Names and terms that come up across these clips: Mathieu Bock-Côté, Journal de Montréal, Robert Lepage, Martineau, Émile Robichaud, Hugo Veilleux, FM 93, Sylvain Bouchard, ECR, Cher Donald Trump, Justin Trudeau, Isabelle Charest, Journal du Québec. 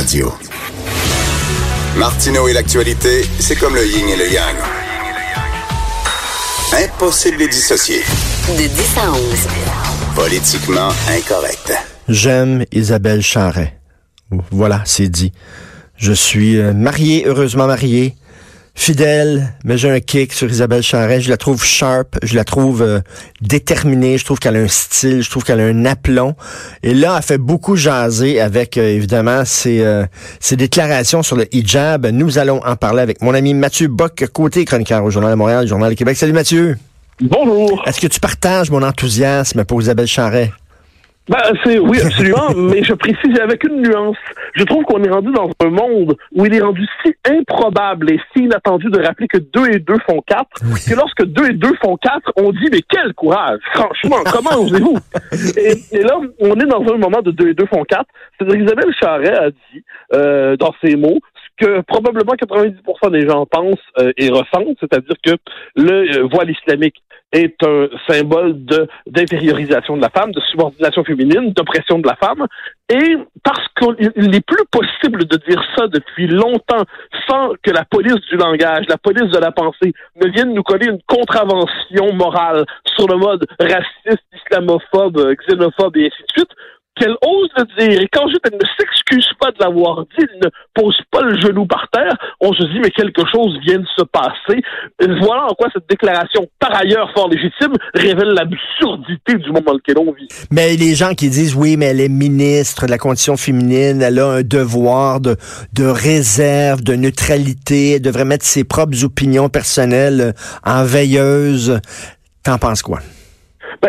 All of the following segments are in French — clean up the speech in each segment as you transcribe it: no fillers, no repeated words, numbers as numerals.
Radio. Martineau et l'actualité, c'est comme le yin et le yang. Impossible de les dissocier. De 10 à 11. Politiquement incorrect. J'aime Isabelle Charest. Voilà, c'est dit. Je suis marié, heureusement marié, fidèle, mais j'ai un kick sur Isabelle Charest. Je la trouve sharp, je la trouve déterminée, je trouve qu'elle a un style, je trouve qu'elle a un aplomb. Et là, elle fait beaucoup jaser avec, évidemment, ses déclarations sur le hijab. Nous allons en parler avec mon ami Mathieu Bock-Côté, chroniqueur au Journal de Montréal, Journal du Québec. Salut Mathieu. Bonjour. Est-ce que tu partages mon enthousiasme pour Isabelle Charest? Oui, absolument, mais je précise avec une nuance. Je trouve qu'on est rendu dans un monde où il est rendu si improbable et si inattendu de rappeler que 2 et 2 font 4, oui, que lorsque 2 et 2 font 4, on dit, mais quel courage! Franchement, comment osez-vous? Et là, on est dans un moment de 2 et 2 font 4. C'est-à-dire qu'Isabelle Charest a dit, dans ses mots, que probablement 90% des gens pensent et ressentent, c'est-à-dire que le voile islamique est un symbole d'intériorisation de la femme, de subordination féminine, d'oppression de la femme, et parce qu'il n'est plus possible de dire ça depuis longtemps sans que la police du langage, la police de la pensée ne vienne nous coller une contravention morale sur le mode raciste, islamophobe, xénophobe et ainsi de suite, qu'elle ose le dire, et quand elle ne s'excuse pas de l'avoir dit, elle ne pose pas le genou par terre, on se dit, mais quelque chose vient de se passer. Et voilà en quoi cette déclaration, par ailleurs fort légitime, révèle l'absurdité du moment dans lequel on vit. Mais les gens qui disent, oui, mais elle est ministre de la condition féminine, elle a un devoir de réserve, de neutralité, elle devrait mettre ses propres opinions personnelles en veilleuse. T'en penses quoi?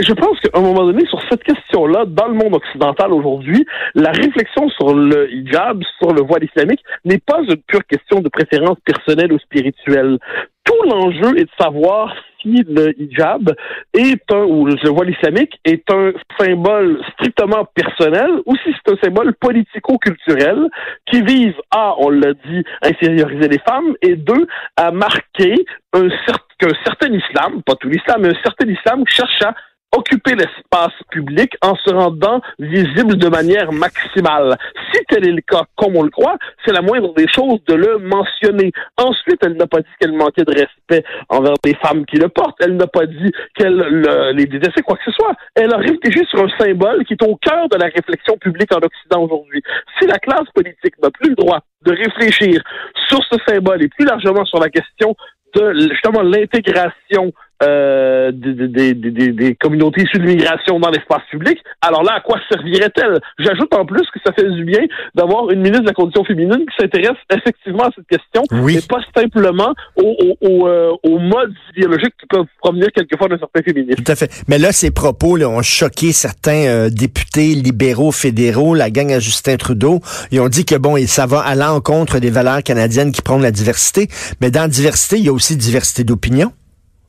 Je pense qu'à un moment donné, sur cette question-là, dans le monde occidental aujourd'hui, la réflexion sur le hijab, sur le voile islamique, n'est pas une pure question de préférence personnelle ou spirituelle. Tout l'enjeu est de savoir si le hijab ou le voile islamique est un symbole strictement personnel ou si c'est un symbole politico-culturel qui vise à, on l'a dit, inférioriser les femmes et deux, à marquer qu'un certain islam, pas tout l'islam, mais un certain islam cherche à occuper l'espace public en se rendant visible de manière maximale. Si tel est le cas, comme on le croit, c'est la moindre des choses de le mentionner. Ensuite, elle n'a pas dit qu'elle manquait de respect envers les femmes qui le portent. Elle n'a pas dit qu'elle les détestait, quoi que ce soit. Elle a réfléchi sur un symbole qui est au cœur de la réflexion publique en Occident aujourd'hui. Si la classe politique n'a plus le droit de réfléchir sur ce symbole et plus largement sur la question de justement l'intégration des communautés issues de l'immigration dans l'espace public, alors là, à quoi servirait-elle? J'ajoute en plus que ça fait du bien d'avoir une ministre de la Condition féminine qui s'intéresse effectivement à cette question, oui, et pas simplement aux modes idéologiques qui peuvent provenir quelquefois d'un certain féminisme. Tout à fait. Mais là, ces propos là, ont choqué certains députés libéraux fédéraux, la gang à Justin Trudeau. Ils ont dit que bon, ça va à l'encontre des valeurs canadiennes qui prônent la diversité. Mais dans la diversité, il y a aussi diversité d'opinion.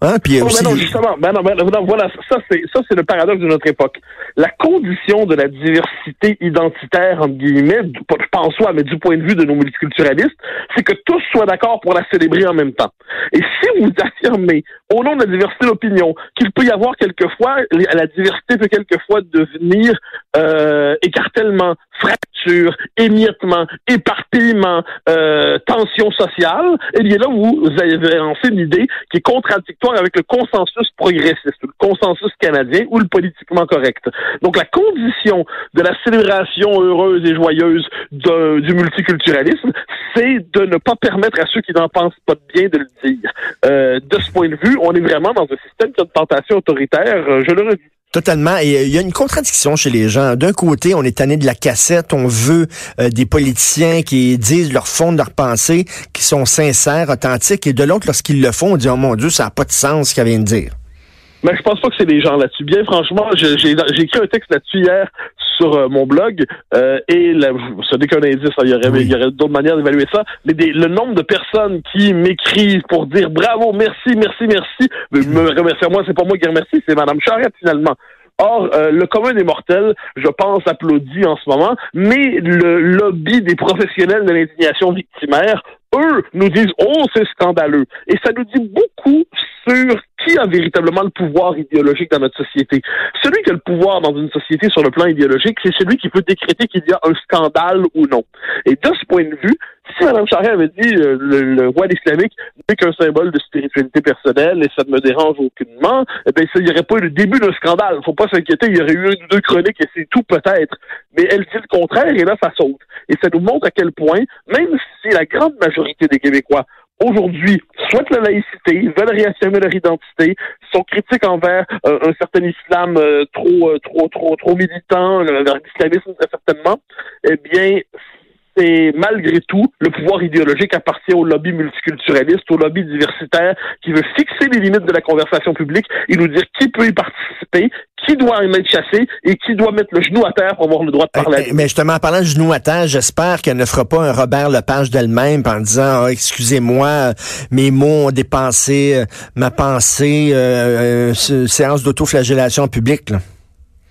Hein, puis aussi... Voilà, ça c'est le paradoxe de notre époque. La condition de la diversité identitaire, entre guillemets, pas en soi, mais du point de vue de nos multiculturalistes, c'est que tous soient d'accord pour la célébrer en même temps. Et si vous affirmez, au nom de la diversité d'opinion, qu'il peut y avoir quelquefois, la diversité peut quelquefois devenir écartèlement, fracture, émiettement, éparpillement, tension sociale, eh bien là, vous avez lancé une idée qui est contradictoire avec le consensus progressiste, le consensus canadien ou le politiquement correct. Donc la condition de la célébration heureuse et joyeuse du multiculturalisme, c'est de ne pas permettre à ceux qui n'en pensent pas de bien de le dire. De ce point de vue, on est vraiment dans un système qui a une tentation autoritaire, je le redis. Totalement. Et il y a une contradiction chez les gens. D'un côté, on est tanné de la cassette, on veut des politiciens qui disent leur fond de leur pensée, qui sont sincères, authentiques. Et de l'autre, lorsqu'ils le font, on dit « Oh mon Dieu, ça n'a pas de sens ce qu'elle vient de dire ». Mais je pense pas que c'est les gens là-dessus. Bien franchement, j'ai écrit un texte là-dessus hier sur mon blog, et ce n'est qu'un indice, hein, il y aurait d'autres manières d'évaluer ça, mais le nombre de personnes qui m'écrivent pour dire « Bravo, merci », me remercier, moi, c'est pas moi qui remercie, c'est Mme Charest, finalement. Or, le commun des mortels, je pense, applaudit en ce moment, mais le lobby des professionnels de l'indignation victimaire, eux nous disent « Oh, c'est scandaleux ». Et ça nous dit beaucoup sur qui a véritablement le pouvoir idéologique dans notre société. Celui qui a le pouvoir dans une société sur le plan idéologique, c'est celui qui peut décréter qu'il y a un scandale ou non. Et de ce point de vue, si Mme Charest avait dit le voile islamique n'est qu'un symbole de spiritualité personnelle et ça ne me dérange aucunement, eh bien, il n'y aurait pas eu le début d'un scandale. Faut pas s'inquiéter, il y aurait eu une ou deux chroniques et c'est tout peut-être. Mais elle dit le contraire et là, ça saute. Et ça nous montre à quel point, même si la grande majorité des Québécois aujourd'hui souhaitent la laïcité, veulent réaffirmer leur identité, sont critiques envers un certain islam trop militant, envers l'islamisme très certainement, eh bien, et malgré tout, le pouvoir idéologique appartient au lobby multiculturaliste, au lobby diversitaire, qui veut fixer les limites de la conversation publique et nous dire qui peut y participer, qui doit en être chassé et qui doit mettre le genou à terre pour avoir le droit de parler. Mais justement, en parlant de genou à terre, j'espère qu'elle ne fera pas un Robert Lepage d'elle-même en disant « Excusez-moi, mes mots ont dépensé ma pensée, séance d'autoflagellation publique ».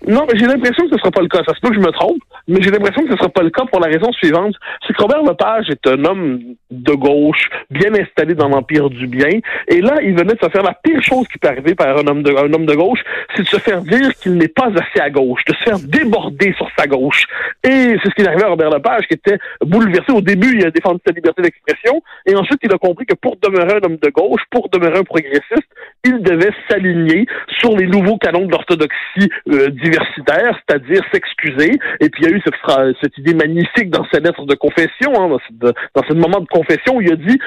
Non, mais j'ai l'impression que ce ne sera pas le cas. Ça se peut que je me trompe, mais j'ai l'impression que ce ne sera pas le cas pour la raison suivante. C'est que Robert Lepage est un homme de gauche, bien installé dans l'empire du bien, et là, il venait de se faire la pire chose qui peut arriver par un homme de gauche, c'est de se faire dire qu'il n'est pas assez à gauche, de se faire déborder sur sa gauche. Et c'est ce qui est arrivé à Robert Lepage, qui était bouleversé. Au début, il a défendu sa liberté d'expression, et ensuite, il a compris que pour demeurer un homme de gauche, pour demeurer un progressiste, il devait s'aligner sur les nouveaux canons de l'orthodoxie diversitaire, c'est-à-dire s'excuser. Et puis il y a eu cette idée magnifique dans sa lettre de confession, hein, dans ce moment de confession, où il a dit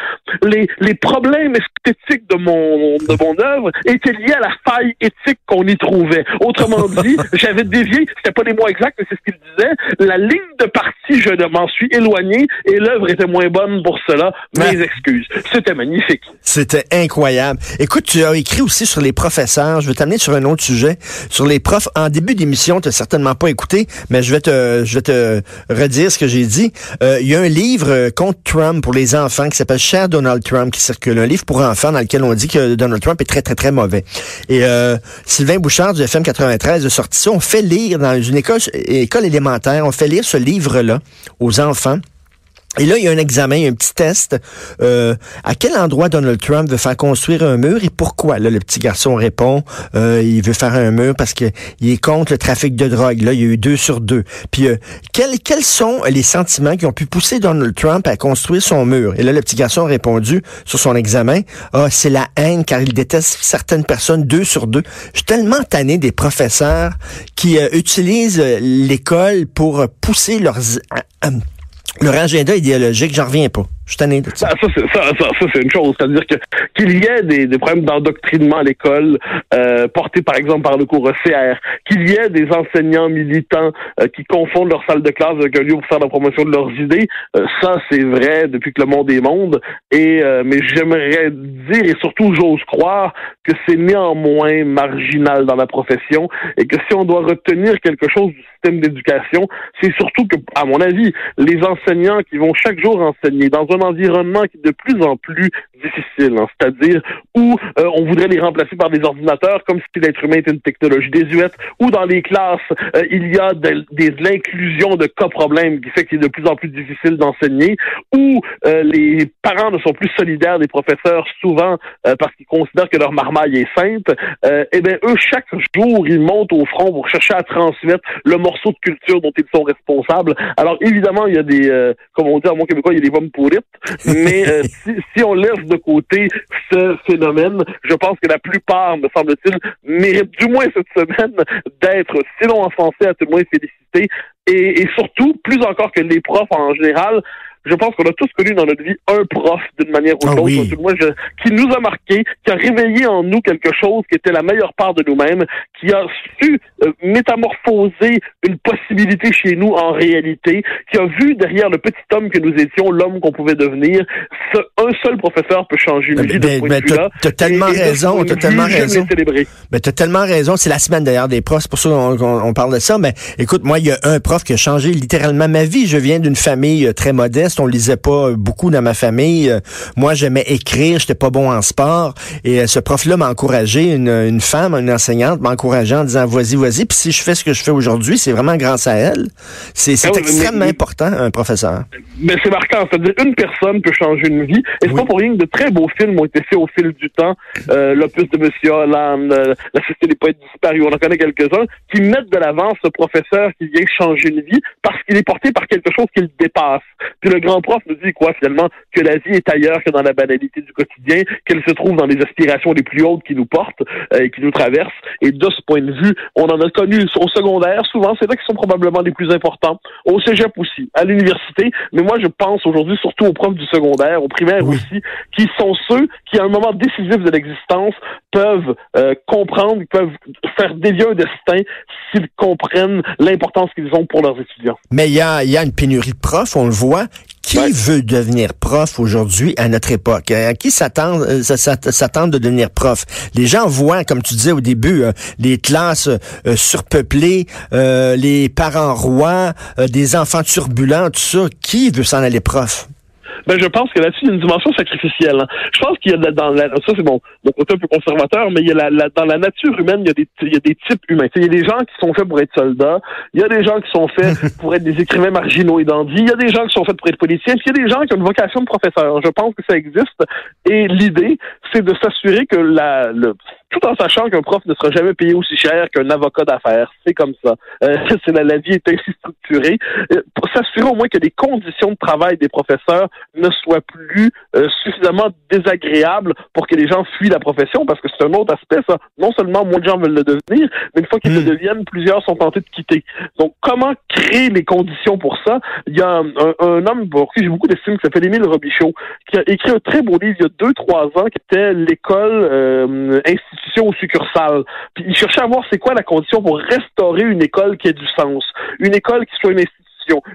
les problèmes esthétiques de mon œuvre étaient liés à la faille éthique qu'on y trouvait. Autrement dit, j'avais dévié, c'était pas les mots exacts, mais c'est ce qu'il disait, la ligne de parti, je m'en suis éloigné et l'œuvre était moins bonne pour cela. Mes excuses. C'était magnifique. C'était incroyable. Écoute, tu as écrit aussi sur les professeurs. Je vais t'amener sur un autre sujet, sur les profs. En début d'émission, tu n'as certainement pas écouté, mais je vais te redire ce que j'ai dit. Il y a un livre contre Trump pour les enfants qui s'appelle Cher Donald Trump qui circule, un livre pour enfants dans lequel on dit que Donald Trump est très, très, très mauvais. Et Sylvain Bouchard du FM 93 a sorti ça. On fait lire dans une école élémentaire, on fait lire ce livre-là aux enfants. Et là, il y a un examen, il y a un petit test. À quel endroit Donald Trump veut faire construire un mur et pourquoi? Là, le petit garçon répond, il veut faire un mur parce que il est contre le trafic de drogue. Là, il y a eu 2 sur 2. Puis, quels sont les sentiments qui ont pu pousser Donald Trump à construire son mur? Et là, le petit garçon a répondu sur son examen, « Ah, c'est la haine car il déteste certaines personnes 2 sur 2. » Je suis tellement tanné des professeurs qui utilisent l'école pour pousser leur agenda idéologique, j'en reviens pas. Je suis tanné de ça. Ça, c'est une chose. C'est-à-dire qu'il y ait des problèmes d'endoctrinement à l'école, portés par exemple par le cours ECR, qu'il y ait des enseignants militants qui confondent leur salle de classe avec un lieu pour faire la promotion de leurs idées, ça, c'est vrai depuis que le monde est monde. Et mais j'aimerais dire, et surtout j'ose croire, que c'est néanmoins marginal dans la profession et que si on doit retenir quelque chose du système d'éducation, c'est surtout que, à mon avis, les enseignants qui vont chaque jour enseigner dans un environnement qui est de plus en plus difficile, hein, c'est-à-dire où on voudrait les remplacer par des ordinateurs comme si l'être humain était une technologie désuète, où dans les classes, il y a de l'inclusion de cas-problèmes qui fait qu'il est de plus en plus difficile d'enseigner, où les parents ne sont plus solidaires des professeurs souvent parce qu'ils considèrent que leur marmaille est sainte, eh bien eux, chaque jour, ils montent au front pour chercher à transmettre le morceau de culture dont ils sont responsables. Alors évidemment, il y a des, comme on dit à mon Québécois, il y a des pommes pourrites, mais si on laisse de côté ce phénomène, je pense que la plupart, me semble-t-il, méritent du moins cette semaine d'être, sinon encensés, à tout le moins félicités, et surtout, plus encore que les profs en général. Je pense qu'on a tous connu dans notre vie un prof d'une manière ou d'autre, oui. Qui nous a marqué, qui a réveillé en nous quelque chose qui était la meilleure part de nous-mêmes, qui a su métamorphoser une possibilité chez nous en réalité, qui a vu derrière le petit homme que nous étions, l'homme qu'on pouvait devenir. Un seul professeur peut changer une vie de point de vue-là. T'as tellement raison, t'as tellement raison. Mais t'as tellement raison, c'est la semaine d'ailleurs des profs, c'est pour ça qu'on parle de ça, mais écoute, moi, il y a un prof qui a changé littéralement ma vie. Je viens d'une famille très modeste, textes, on lisait pas beaucoup dans ma famille. Moi, j'aimais écrire, j'étais pas bon en sport. Et ce prof-là m'a encouragé, une femme, une enseignante, m'a encouragé en disant, vas-y. Puis si je fais ce que je fais aujourd'hui, c'est vraiment grâce à elle. C'est extrêmement important, un professeur. Mais c'est marquant. C'est-à-dire, une personne peut changer une vie. Et c'est pas pour rien que de très beaux films ont été faits au fil du temps. L'opus de Monsieur Hollande, La Société des poètes disparus, on en connaît quelques-uns, qui mettent de l'avant ce professeur qui vient changer une vie parce qu'il est porté par quelque chose qui le dépasse. Puis le grand prof nous dit quoi, finalement? Que la vie est ailleurs que dans la banalité du quotidien, qu'elle se trouve dans les aspirations les plus hautes qui nous portent et qui nous traversent. Et de ce point de vue, on en a connu au secondaire, souvent, c'est là qu'ils sont probablement les plus importants. Au cégep aussi, à l'université, mais moi je pense aujourd'hui surtout aux profs du secondaire, aux primaires aussi, qui sont ceux qui, à un moment décisif de l'existence, peuvent comprendre, peuvent faire dévier un destin s'ils comprennent l'importance qu'ils ont pour leurs étudiants. Mais il y a une pénurie de profs, on le voit. Qui veut devenir prof aujourd'hui à notre époque? À qui s'attendent de devenir prof? Les gens voient, comme tu disais au début, les classes surpeuplées, les parents rois, des enfants turbulents, tout ça. Qui veut s'en aller prof? Ben, je pense que là-dessus, il y a une dimension sacrificielle. Hein. Je pense qu'il y a ça c'est mon côté un peu conservateur, mais il y a dans la nature humaine, il y a des types humains. T'sais, il y a des gens qui sont faits pour être soldats, il y a des gens qui sont faits pour être des écrivains marginaux et dandys, il y a des gens qui sont faits pour être politiciens, puis il y a des gens qui ont une vocation de professeur. Je pense que ça existe. Et l'idée, c'est de s'assurer que tout en sachant qu'un prof ne sera jamais payé aussi cher qu'un avocat d'affaires. C'est comme ça. C'est la vie est ainsi structurée. Pour s'assurer au moins que les conditions de travail des professeurs ne soient plus suffisamment désagréables pour que les gens fuient la profession, parce que c'est un autre aspect, ça. Non seulement moins de gens veulent le devenir, mais une fois qu'ils le deviennent, plusieurs sont tentés de quitter. Donc, comment créer les conditions pour ça? Il y a un homme pour qui j'ai beaucoup d'estime qui s'appelle Émile Robichaud, qui a écrit un très beau livre il y a 2-3 ans, qui était l'école institution ou succursale. Puis il cherchait à voir c'est quoi la condition pour restaurer une école qui ait du sens, une école qui soit une institution,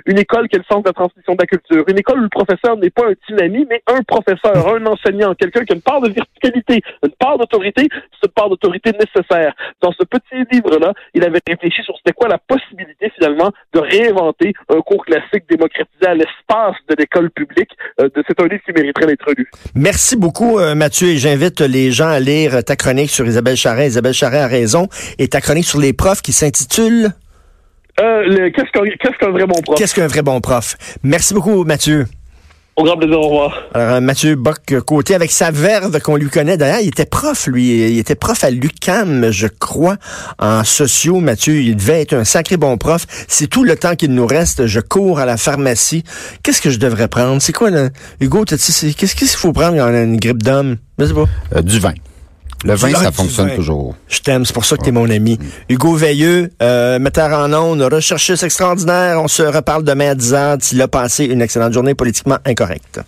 une école qui a le sens de la transmission de la culture, une école où le professeur n'est pas un petit ami, mais un professeur, un enseignant, quelqu'un qui a une part de verticalité, une part d'autorité, cette part d'autorité nécessaire. Dans ce petit livre-là, il avait réfléchi sur c'était quoi la possibilité, finalement, de réinventer un cours classique démocratisé à l'espace de l'école publique. C'est un livre qui mériterait d'être lu. Merci beaucoup, Mathieu, et j'invite les gens à lire ta chronique sur Isabelle Charest. Isabelle Charest a raison, et ta chronique sur les profs qui s'intitule... Qu'est-ce qu'un vrai bon prof? Qu'est-ce qu'un vrai bon prof? Merci beaucoup, Mathieu. Au grand plaisir, au revoir. Alors, Mathieu Bock-Côté, avec sa verve qu'on lui connaît. D'ailleurs, il était prof, lui. Il était prof à l'UQAM, je crois, en sociaux. Mathieu, il devait être un sacré bon prof. C'est tout le temps qu'il nous reste. Je cours à la pharmacie. Qu'est-ce que je devrais prendre? C'est quoi, là? Hugo, qu'est-ce qu'il faut prendre quand on a une grippe d'homme? Je sais pas. Du vin. Le vin, ça fonctionne toujours. Je t'aime, c'est pour ça que t'es mon ami. Hugo Veilleux, metteur en ondes, recherchiste extraordinaire. On se reparle demain à 10h. Il a passé une excellente journée politiquement incorrecte.